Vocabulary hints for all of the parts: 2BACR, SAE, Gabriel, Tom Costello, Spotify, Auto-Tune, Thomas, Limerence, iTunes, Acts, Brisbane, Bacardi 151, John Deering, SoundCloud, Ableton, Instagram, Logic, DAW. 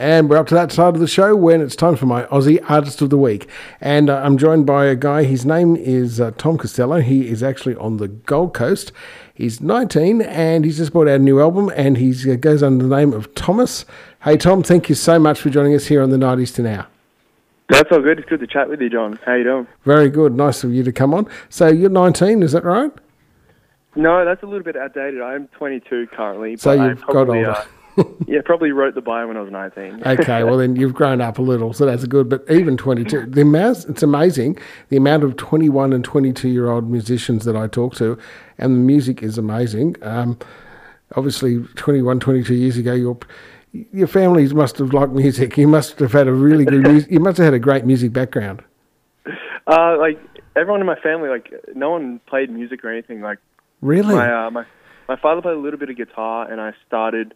And we're up to that side of the show when it's time for my Aussie Artist of the Week. And I'm joined by a guy, his name is Tom Costello. He is actually on the Gold Coast. He's 19 and he's just bought out a new album and he goes under the name of Thomas. Hey Tom, thank you so much for joining us here on the 90s to now. That's all good. It's good to chat with you, John. How you doing? Very good. Nice of you to come on. So you're 19, is that right? No, that's a little bit outdated. I'm 22 currently. So but you've got older. Yeah, probably wrote the bio when I was 19. Okay, well then you've grown up a little, so that's good. But even 22, it's amazing the amount of 21 and 22-year-old musicians that I talk to, and the music is amazing. Obviously, 21, 22 years ago, your families must have liked music. You must have had a really good music. You must have had a great music background. Everyone in my family, no one played music or anything. Really? My father played a little bit of guitar, and I started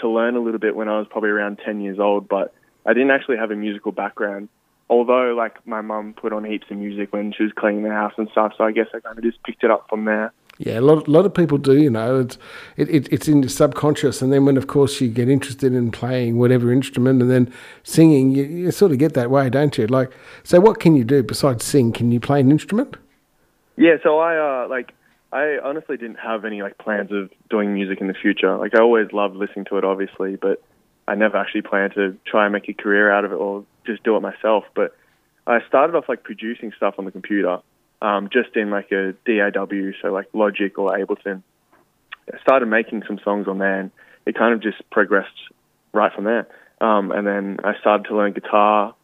to learn a little bit when I was probably around 10 years old, but I didn't actually have a musical background, although my mum put on heaps of music when she was cleaning the house and stuff, so I guess I kind of just picked it up from there. Yeah, a lot of people do, you know, it's in the subconscious, and then when of course you get interested in playing whatever instrument and then singing, you sort of get that way, don't you? So what can you do besides sing? Can you play an instrument? Yeah, so I honestly didn't have any plans of doing music in the future. I always loved listening to it, obviously, but I never actually planned to try and make a career out of it or just do it myself. But I started off producing stuff on the computer, just in a DAW, so Logic or Ableton. I started making some songs on there, and it kind of just progressed right from there. And then I started to learn guitar.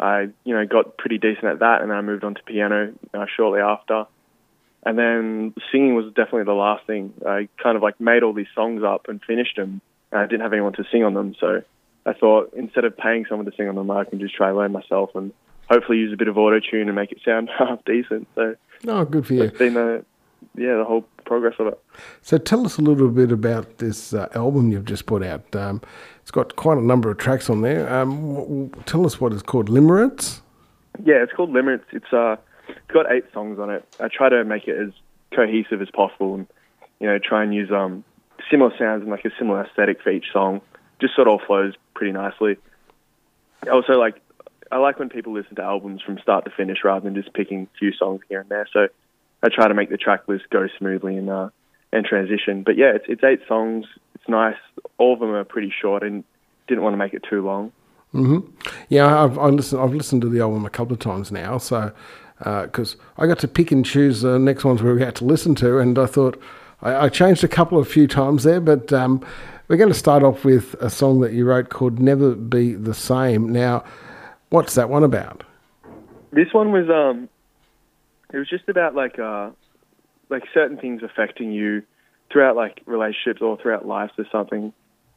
I got pretty decent at that, and then I moved on to piano shortly after. And then singing was definitely the last thing. I kind of made all these songs up and finished them, and I didn't have anyone to sing on them. So I thought instead of paying someone to sing on them, I can just try and learn myself and hopefully use a bit of auto-tune and make it sound half decent. So, oh, good for you. It's been the whole progress of it. So tell us a little bit about this album you've just put out. It's got quite a number of tracks on there. Tell us what it's called, Limerence? Yeah, it's called Limerence. It's got 8 songs on it. I try to make it as cohesive as possible and, try and use similar sounds and a similar aesthetic for each song. Just sort of all flows pretty nicely. Also, I like when people listen to albums from start to finish rather than just picking a few songs here and there. So I try to make the track list go smoothly and transition. But yeah, it's 8 songs. It's nice. All of them are pretty short and didn't want to make it too long. Mm-hmm. Yeah, I've listened to the album a couple of times now, so because I got to pick and choose the next ones we had to listen to, and I thought I changed a few times there, but we're going to start off with a song that you wrote called Never Be the Same. Now, what's that one about? This one was it was just about certain things affecting you throughout relationships or throughout life or something.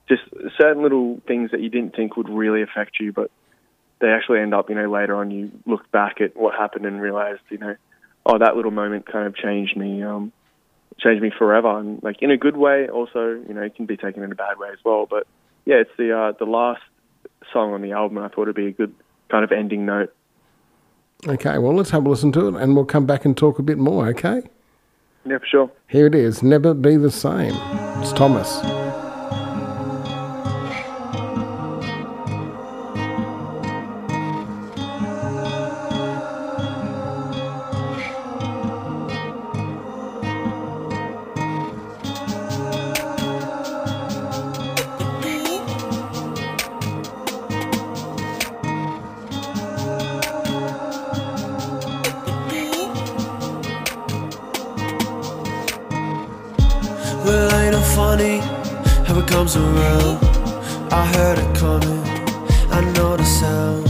Just certain little things that you didn't think would really affect you, but they actually end up, later on you look back at what happened and realised, that little moment kind of changed me forever. And in a good way also, it can be taken in a bad way as well. But yeah, it's the last song on the album, and I thought it'd be a good kind of ending note. Okay, well, let's have a listen to it and we'll come back and talk a bit more, okay? Yeah, for sure. Here it is, Never Be the Same. It's Thomas. Around. I heard it coming, I know the sound.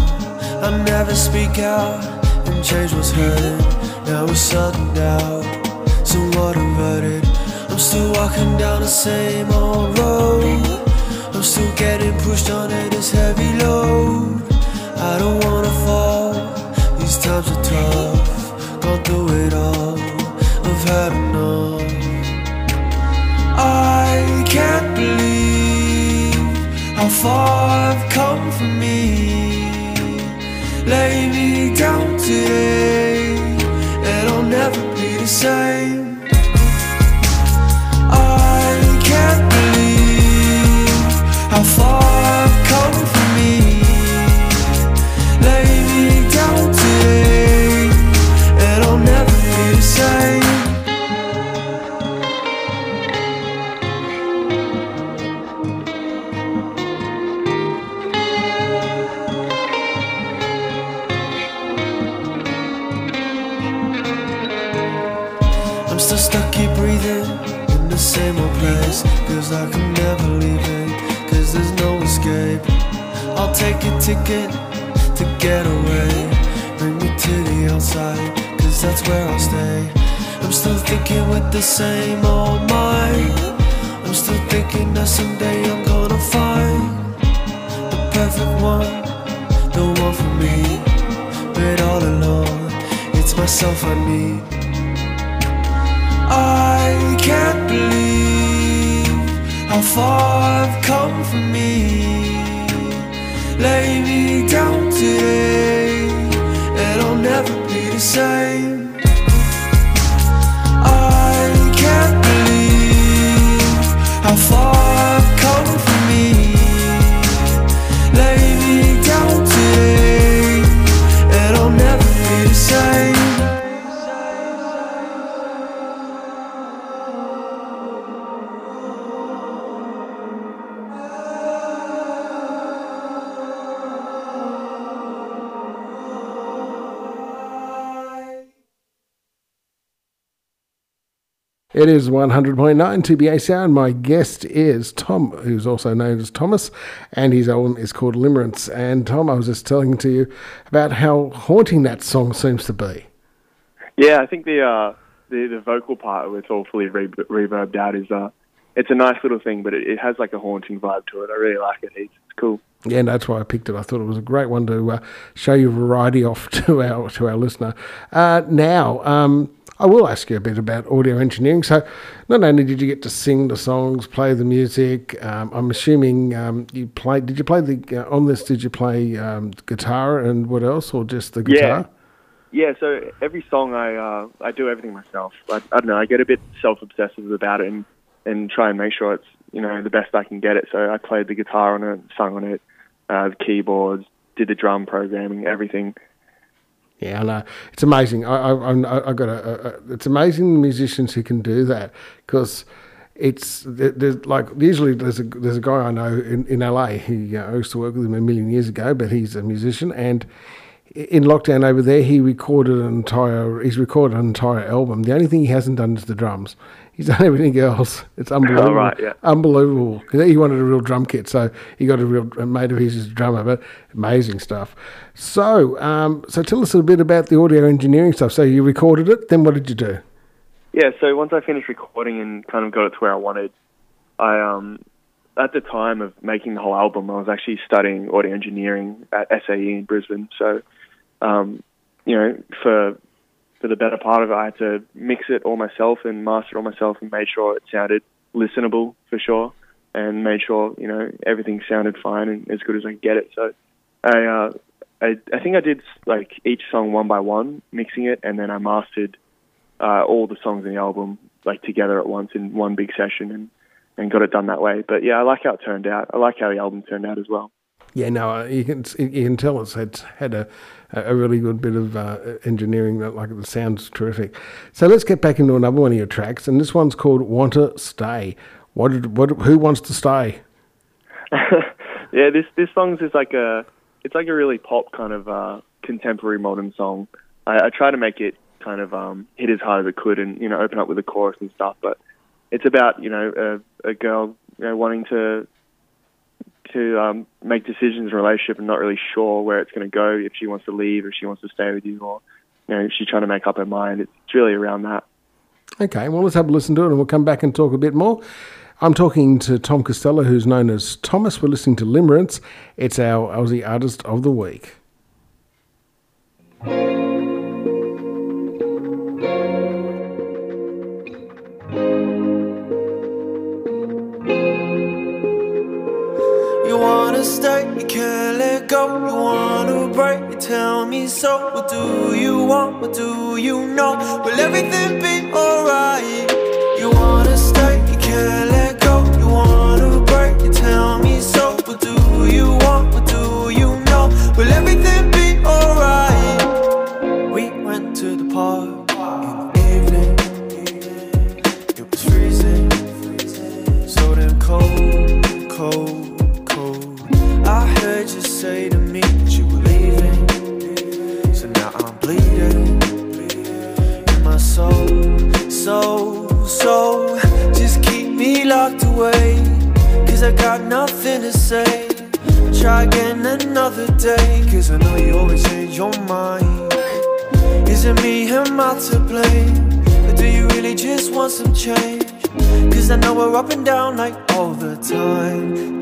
I never speak out, and change was hurting. Now it's sudden doubt, so what averted. I'm still walking down the same old road. I'm still getting pushed under this heavy load. I don't wanna fall, these times are tough. Gone through it all, I've had enough. I can't far have come for me. Lay me down today, and I'll never be the same. How far I've come for me. Lay me down today, and I'll never be the same. I'm still stuck here breathing in the same old place. Feels like I'm never leaving. There's no escape. I'll take a ticket to get away. Bring me to the outside, cause that's where I'll stay. I'm still thinking with the same old mind. I'm still thinking that someday I'm gonna find the perfect one, the one for me. But all along, it's myself I need. I can't believe how far I've come for me. Lay me down today, and I'll never be the same. I can't believe how far I've come for me. Lay me down today, and I'll never be the same. It is 100.9 2BACR, and my guest is Tom, who's also known as Thomas, and his album is called Limerence. And Tom, I was just telling to you about how haunting that song seems to be. Yeah, I think the vocal part with all fully reverbed out is it's a nice little thing, but it has like a haunting vibe to it. I really like it. It's cool. Yeah, and that's why I picked it. I thought it was a great one to show you variety off to our listener. I will ask you a bit about audio engineering. So not only did you get to sing the songs, play the music, I'm assuming you played, did you play guitar and what else, or just the guitar? Yeah, so every song I do everything myself. I don't know, I get a bit self-obsessive about it and try and make sure it's, you know, the best I can get it. So I played the guitar on it, sung on it, the keyboards, did the drum programming, everything. Yeah, I know. It's amazing. I got it's amazing musicians who can do that, because there's a guy I know in LA who I used to work with him a million years ago, but he's a musician, and in lockdown over there he recorded an entire album. The only thing he hasn't done is the drums. He's done everything else. It's unbelievable. Right, yeah. Unbelievable. He wanted a real drum kit, so he got a mate of his is a drummer, but amazing stuff. So so tell us a bit about the audio engineering stuff. So you recorded it, then what did you do? Yeah, so once I finished recording and kind of got it to where I wanted, I at the time of making the whole album, I was actually studying audio engineering at SAE in Brisbane. So, for the better part of it, I had to mix it all myself and master it all myself and made sure it sounded listenable for sure, and made sure, you know, everything sounded fine and as good as I could get it. So I think I did like each song one by one, mixing it, and then I mastered all the songs in the album like together at once in one big session and got it done that way. But yeah, I like how it turned out. I like how the album turned out as well. Yeah, no, you can tell it's had a really good bit of engineering. That like the sound's terrific. So let's get back into another one of your tracks, and this one's called "Want to Stay." Who wants to stay? Yeah, this song's just like it's like a really pop kind of contemporary modern song. I try to make it kind of hit as hard as it could, and you know, open up with a chorus and stuff. But it's about, you know, a girl, you know, wanting to make decisions in a relationship and not really sure where it's going to go, if she wants to leave, or if she wants to stay with you, or, you know, if she's trying to make up her mind. It's really around that. Okay, well, let's have a listen to it, and we'll come back and talk a bit more. I'm talking to Tom Costello, who's known as Thomas. We're listening to Limerence. It's our Aussie Artist of the Week. You wanna wanna stay, you can't let go. You wanna break, you tell me so. What do you want, what do you know? Will everything be alright? You wanna stay, you can't let go. You wanna break, you tell me so. What do you want, what do you know? Will everything be alright? We went to the park. Say to me that you were leaving, so now I'm bleeding in my soul. So just keep me locked away, cause I got nothing to say. I'll try again another day, cause I know you always change your mind. Is it me, am I to blame? Or do you really just want some change? Cause I know we're up and down like all the time.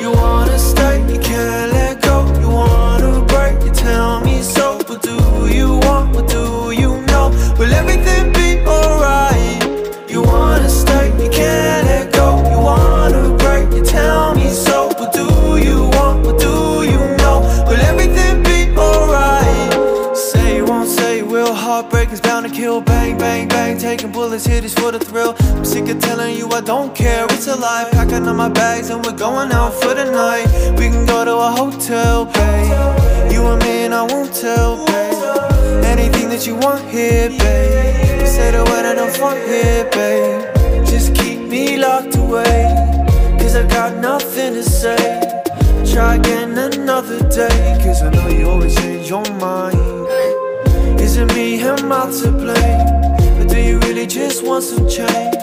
You wanna stay, you can't let go. You wanna break, you tell me so. What do you want, what do you know? Will everything be alright? You wanna stay, you can't let go. You wanna break, you tell me so. What do you want, what do you know? Will everything be alright? Say you won't, say you will. Heartbreak is bound to kill. Bang, bang, bang. Taking bullets, hit is for the thrill. I'm sick of telling you I don't care, it's a lie. Packing up my bags and we're going out for the night. We can go to a hotel, babe. You and me and I won't tell, babe. Anything that you want here, babe. Say the word I don't fuck here, babe. Just keep me locked away, cause I got nothing to say. Try again another day, cause I know you always change your mind. Is it me, am I to blame? Do you really just want some change?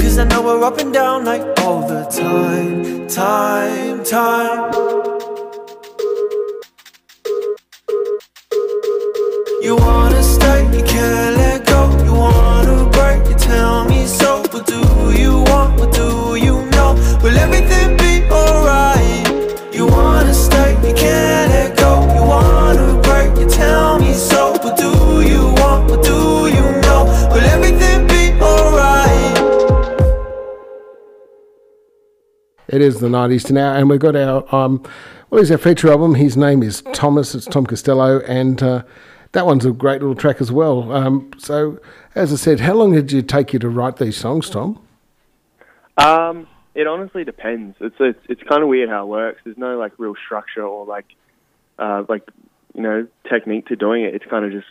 Cause I know we're up and down like all the time. You wanna stay, you can't let go. You wanna break, you tell me so. What do you want, what do you know? Will everything be alright? You wanna stay, you can't let go. You wanna break, you tell me so. What do you want, what do you know? Will everything be alright? It is the 90s to now, and we've got our what is our feature album? His name is Thomas. It's Tom Costello, and that one's a great little track as well. So, as I said, how long did it take you to write these songs, Tom? It honestly depends. It's kind of weird how it works. There's no like real structure or technique to doing it. It's kind of just.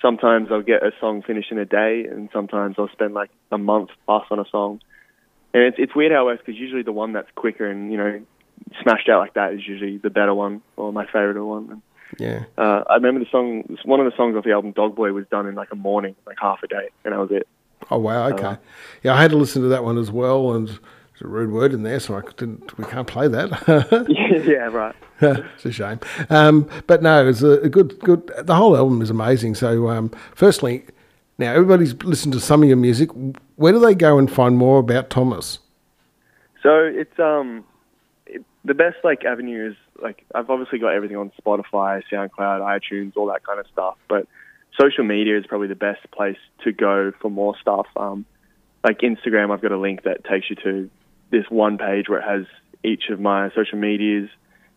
Sometimes I'll get a song finished in a day, and sometimes I'll spend like a month plus on a song. And it's weird how it works, because usually the one that's quicker and, you know, smashed out like that is usually the better one, or my favourite one. Yeah. I remember one of the songs off the album, Dog Boy, was done in like a morning, like half a day, and that was it. Oh, wow, okay. Yeah, I had to listen to that one as well, and there's a rude word in there, so we can't play that. Yeah, right. It's a shame. But no, it's a good, the whole album is amazing. So firstly, now everybody's listened to some of your music. Where do they go and find more about Thomas? So it's, the best like avenue is like, I've obviously got everything on Spotify, SoundCloud, iTunes, all that kind of stuff. But social media is probably the best place to go for more stuff. Like Instagram, I've got a link that takes you to this one page where it has each of my social medias.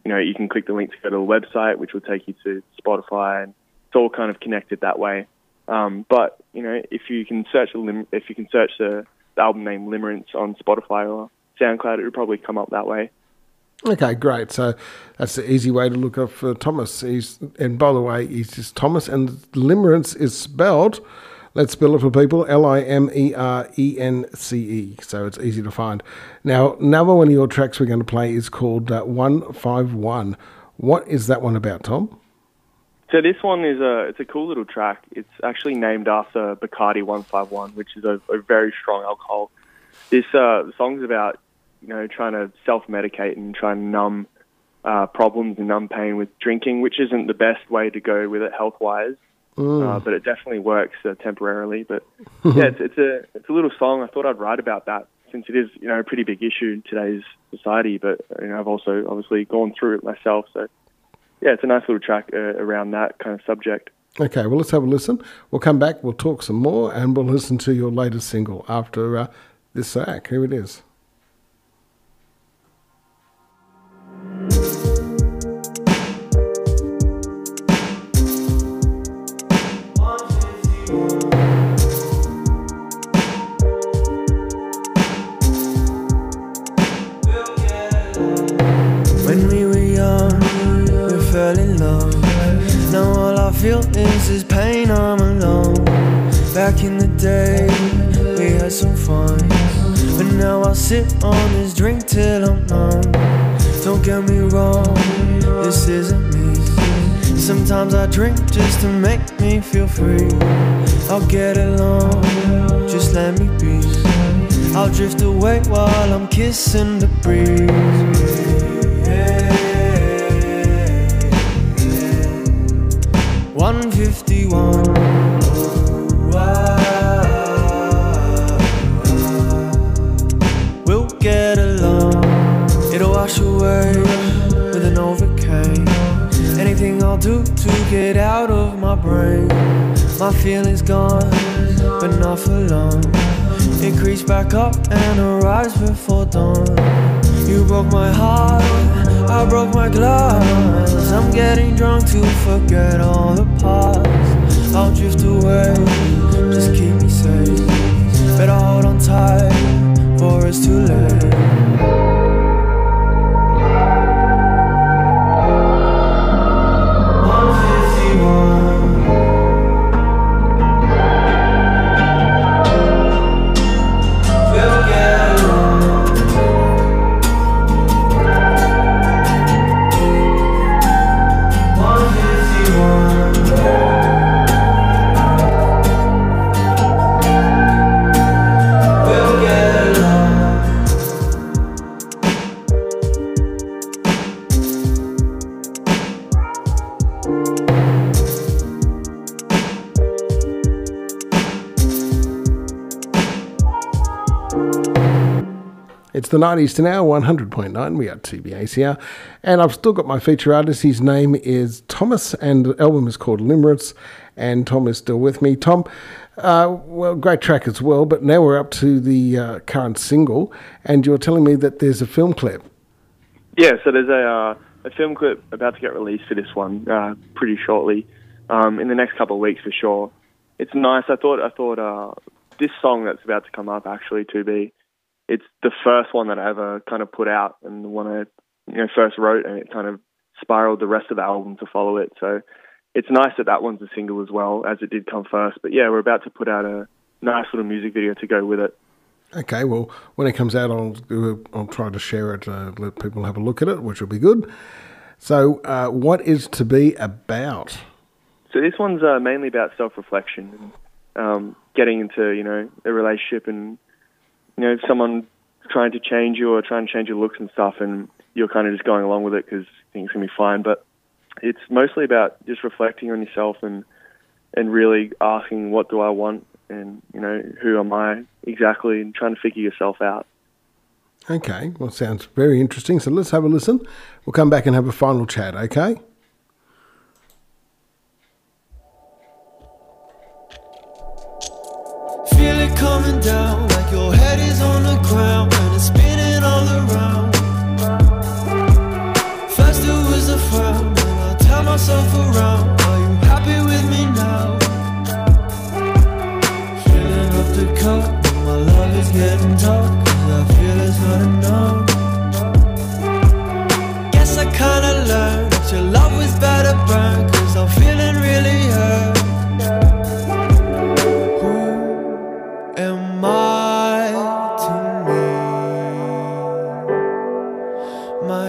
You know, you can click the link to go to the website, which will take you to Spotify, and it's all kind of connected that way. But you know, if you can search the album name Limerence on Spotify or SoundCloud, it would probably come up that way. Okay, great. So that's the easy way to look up for Thomas. And by the way, he's just Thomas, and Limerence is spelled. Let's spell it for people, Limerence, so it's easy to find. Now, another one of your tracks we're going to play is called 151. What is that one about, Tom? So this one is it's a cool little track. It's actually named after Bacardi 151, which is a very strong alcohol. This song's about, you know, trying to self-medicate and try and numb problems and numb pain with drinking, which isn't the best way to go with it health-wise. But it definitely works temporarily. But yeah, it's a little song. I thought I'd write about that, since it is, you know, a pretty big issue in today's society. But you know, I've also obviously gone through it myself. So yeah, it's a nice little track around that kind of subject. Okay, well, let's have a listen. We'll come back, we'll talk some more, and we'll listen to your latest single after this track. Here it is. feel is this pain, I'm alone. Back in the day, we had some fun, but now I'll sit on this drink till I'm numb. Don't get me wrong, this isn't me. Sometimes I drink just to make me feel free. I'll get along, just let me be. I'll drift away while I'm kissing the breeze. We'll get along. It'll wash away with an overcame. Anything I'll do to get out of my brain. My feelings gone, but not for long. It creeps back up and arrives before dawn. You broke my heart, I broke my glass. I'm getting drunk to forget all the past. I'll drift away, just keep me safe. Better hold on tight, for it's too late. It's the 90s to now, 100.9, we are 2BACR, and I've still got my feature artist. His name is Thomas, and the album is called Limerence, and Tom is still with me. Tom, well, great track as well, but now we're up to the current single, and you're telling me that there's a film clip. Yeah, so there's a film clip about to get released for this one pretty shortly, in the next couple of weeks for sure. It's nice. I thought this song that's about to come up, actually, 2B, it's the first one that I ever kind of put out and the one I first wrote, and it kind of spiraled the rest of the album to follow it. So it's nice that that one's a single as well, as it did come first. But yeah, we're about to put out a nice little music video to go with it. Okay, well, when it comes out, I'll try to share it, let people have a look at it, which will be good. So what is to be about? So this one's mainly about self-reflection and getting into, a relationship and, if someone trying to change you or trying to change your looks and stuff, and you're kind of just going along with it because things can be fine. But it's mostly about just reflecting on yourself and really asking, what do I want? And, who am I exactly? And trying to figure yourself out. Okay. Well, sounds very interesting. So let's have a listen. We'll come back and have a final chat, okay? Feel it coming down. Your head is on the ground and it's spinning all around. First it was a frown, and I tell myself around. Are you happy with me now? Filling up the cup, my love is getting dark, cause I feel it's not enough. Guess I kinda learned that your love was better burned, cause I'm feeling really hurt. Who am I?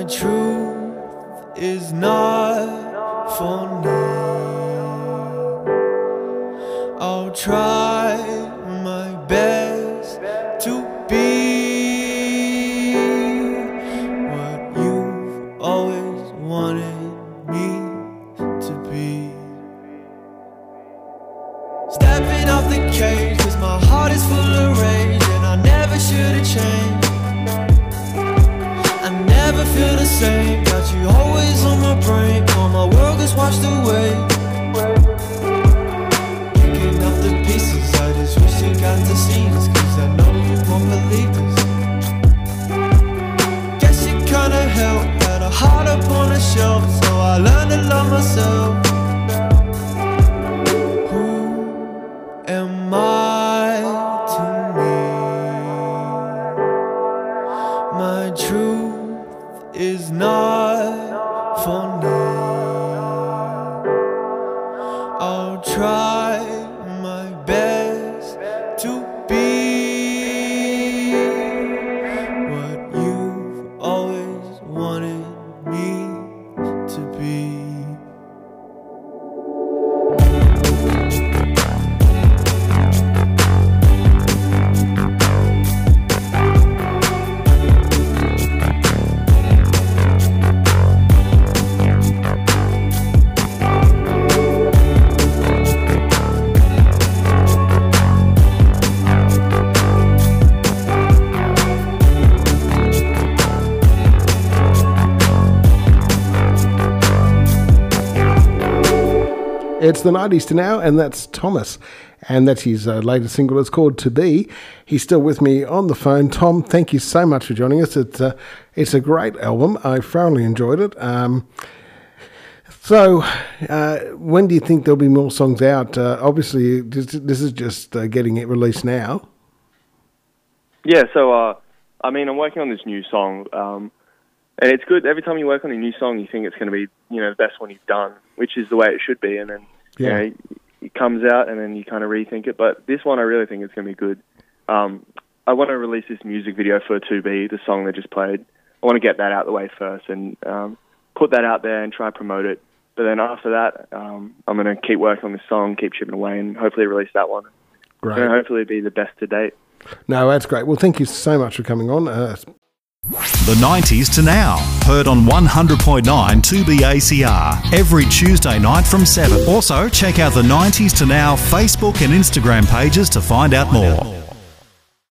Truth is not for me. I'll try my best to be what you've always wanted me to be. Stepping off the cage, cause my heart is full of rage, and I never should have changed. Never feel the same, got you always on my brain. All my world is washed away. Picking up the pieces, I just wish you got to see this, cause I know you won't believe this. Guess you kinda helped, had a heart up on a shelf, so I learned to love myself. Who am I to me? My truth is not for now. It's the 90s to now, and that's Thomas. And that's his latest single. It's called To Be. He's still with me on the phone. Tom, thank you so much for joining us. It's a great album. I thoroughly enjoyed it. When do you think there'll be more songs out? Obviously, this is just getting it released now. Yeah, so, I'm working on this new song, and it's good. Every time you work on a new song, you think it's going to be, the best one you've done, which is the way it should be, and then, it comes out, and then you kind of rethink it. But this one, I really think it's going to be good. I want to release this music video for 2B, the song they just played. I want to get that out the way first, and put that out there and try to promote it. But then after that, I'm going to keep working on this song, keep chipping away, and hopefully release that one. Great. And hopefully be the best to date. No, that's great. Well, thank you so much for coming on. The 90s to now, heard on 100.9 2BACR every Tuesday night from 7. Also, check out the 90s to now Facebook and Instagram pages to find out more.